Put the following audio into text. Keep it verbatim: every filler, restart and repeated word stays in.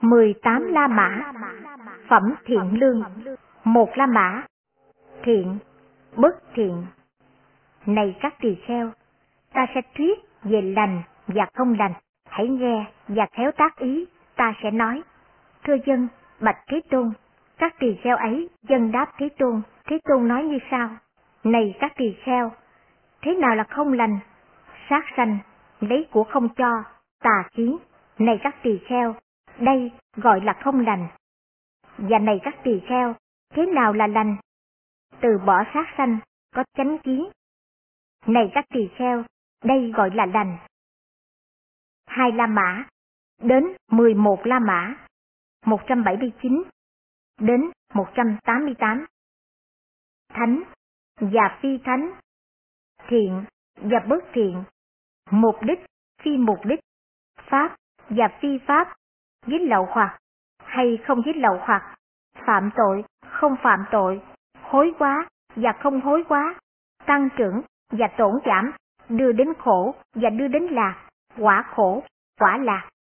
mười tám la mã. Phẩm thiện lương. Một la mã. Thiện, bất thiện. Này các tỳ kheo, ta sẽ thuyết về lành và không lành, hãy nghe và khéo tác ý. Ta sẽ nói: thưa dân, bạch Thế Tôn. Các tỳ kheo ấy dân đáp Thế Tôn. Thế Tôn nói như sau: này các tỳ kheo, thế nào là không lành? Sát sanh, lấy của không cho, tà kiến. Này các tỳ kheo, đây gọi là không lành. Và này các tỳ kheo, thế nào là lành? Từ bỏ sát sanh, có chánh kiến. Này các tỳ kheo, đây gọi là lành. Hai la mã đến mười một la mã. Một trăm bảy mươi chín đến một trăm tám mươi tám. Thánh và phi thánh, thiện và bất thiện, mục đích, phi mục đích, pháp và phi pháp, với lậu hoặc hay không với lậu hoặc, phạm tội, không phạm tội, hối quá và không hối quá, tăng trưởng và tổn giảm, đưa đến khổ và đưa đến lạc, quả khổ, quả lạc.